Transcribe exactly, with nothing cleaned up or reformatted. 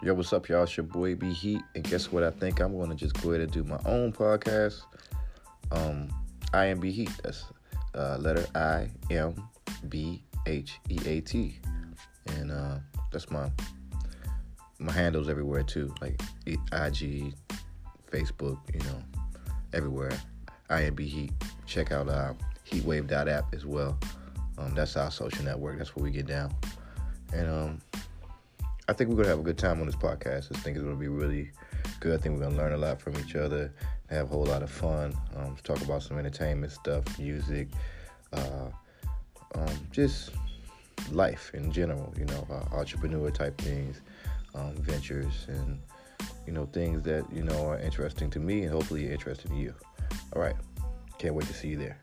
Yo, what's up, y'all? It's your boy BHeat, and guess what? I think I'm going to just go ahead and do my own podcast. Um, I am BHeat. That's uh, letter I M B H E A T, and uh, that's my my handles everywhere too, like I G, Facebook, you know, everywhere. I am BHeat. Check out uh, Heatwave dot app as well. Um, that's our social network. That's where we get down, and um. I think we're going to have a good time on this podcast. This thing is going to be really good. I think we're going to learn a lot from each other, have a whole lot of fun, um, talk about some entertainment stuff, music, uh, um, just life in general, you know, uh, entrepreneur type things, um, ventures, and, you know, things that, you know, are interesting to me and hopefully interesting to you. All right. Can't wait to see you there.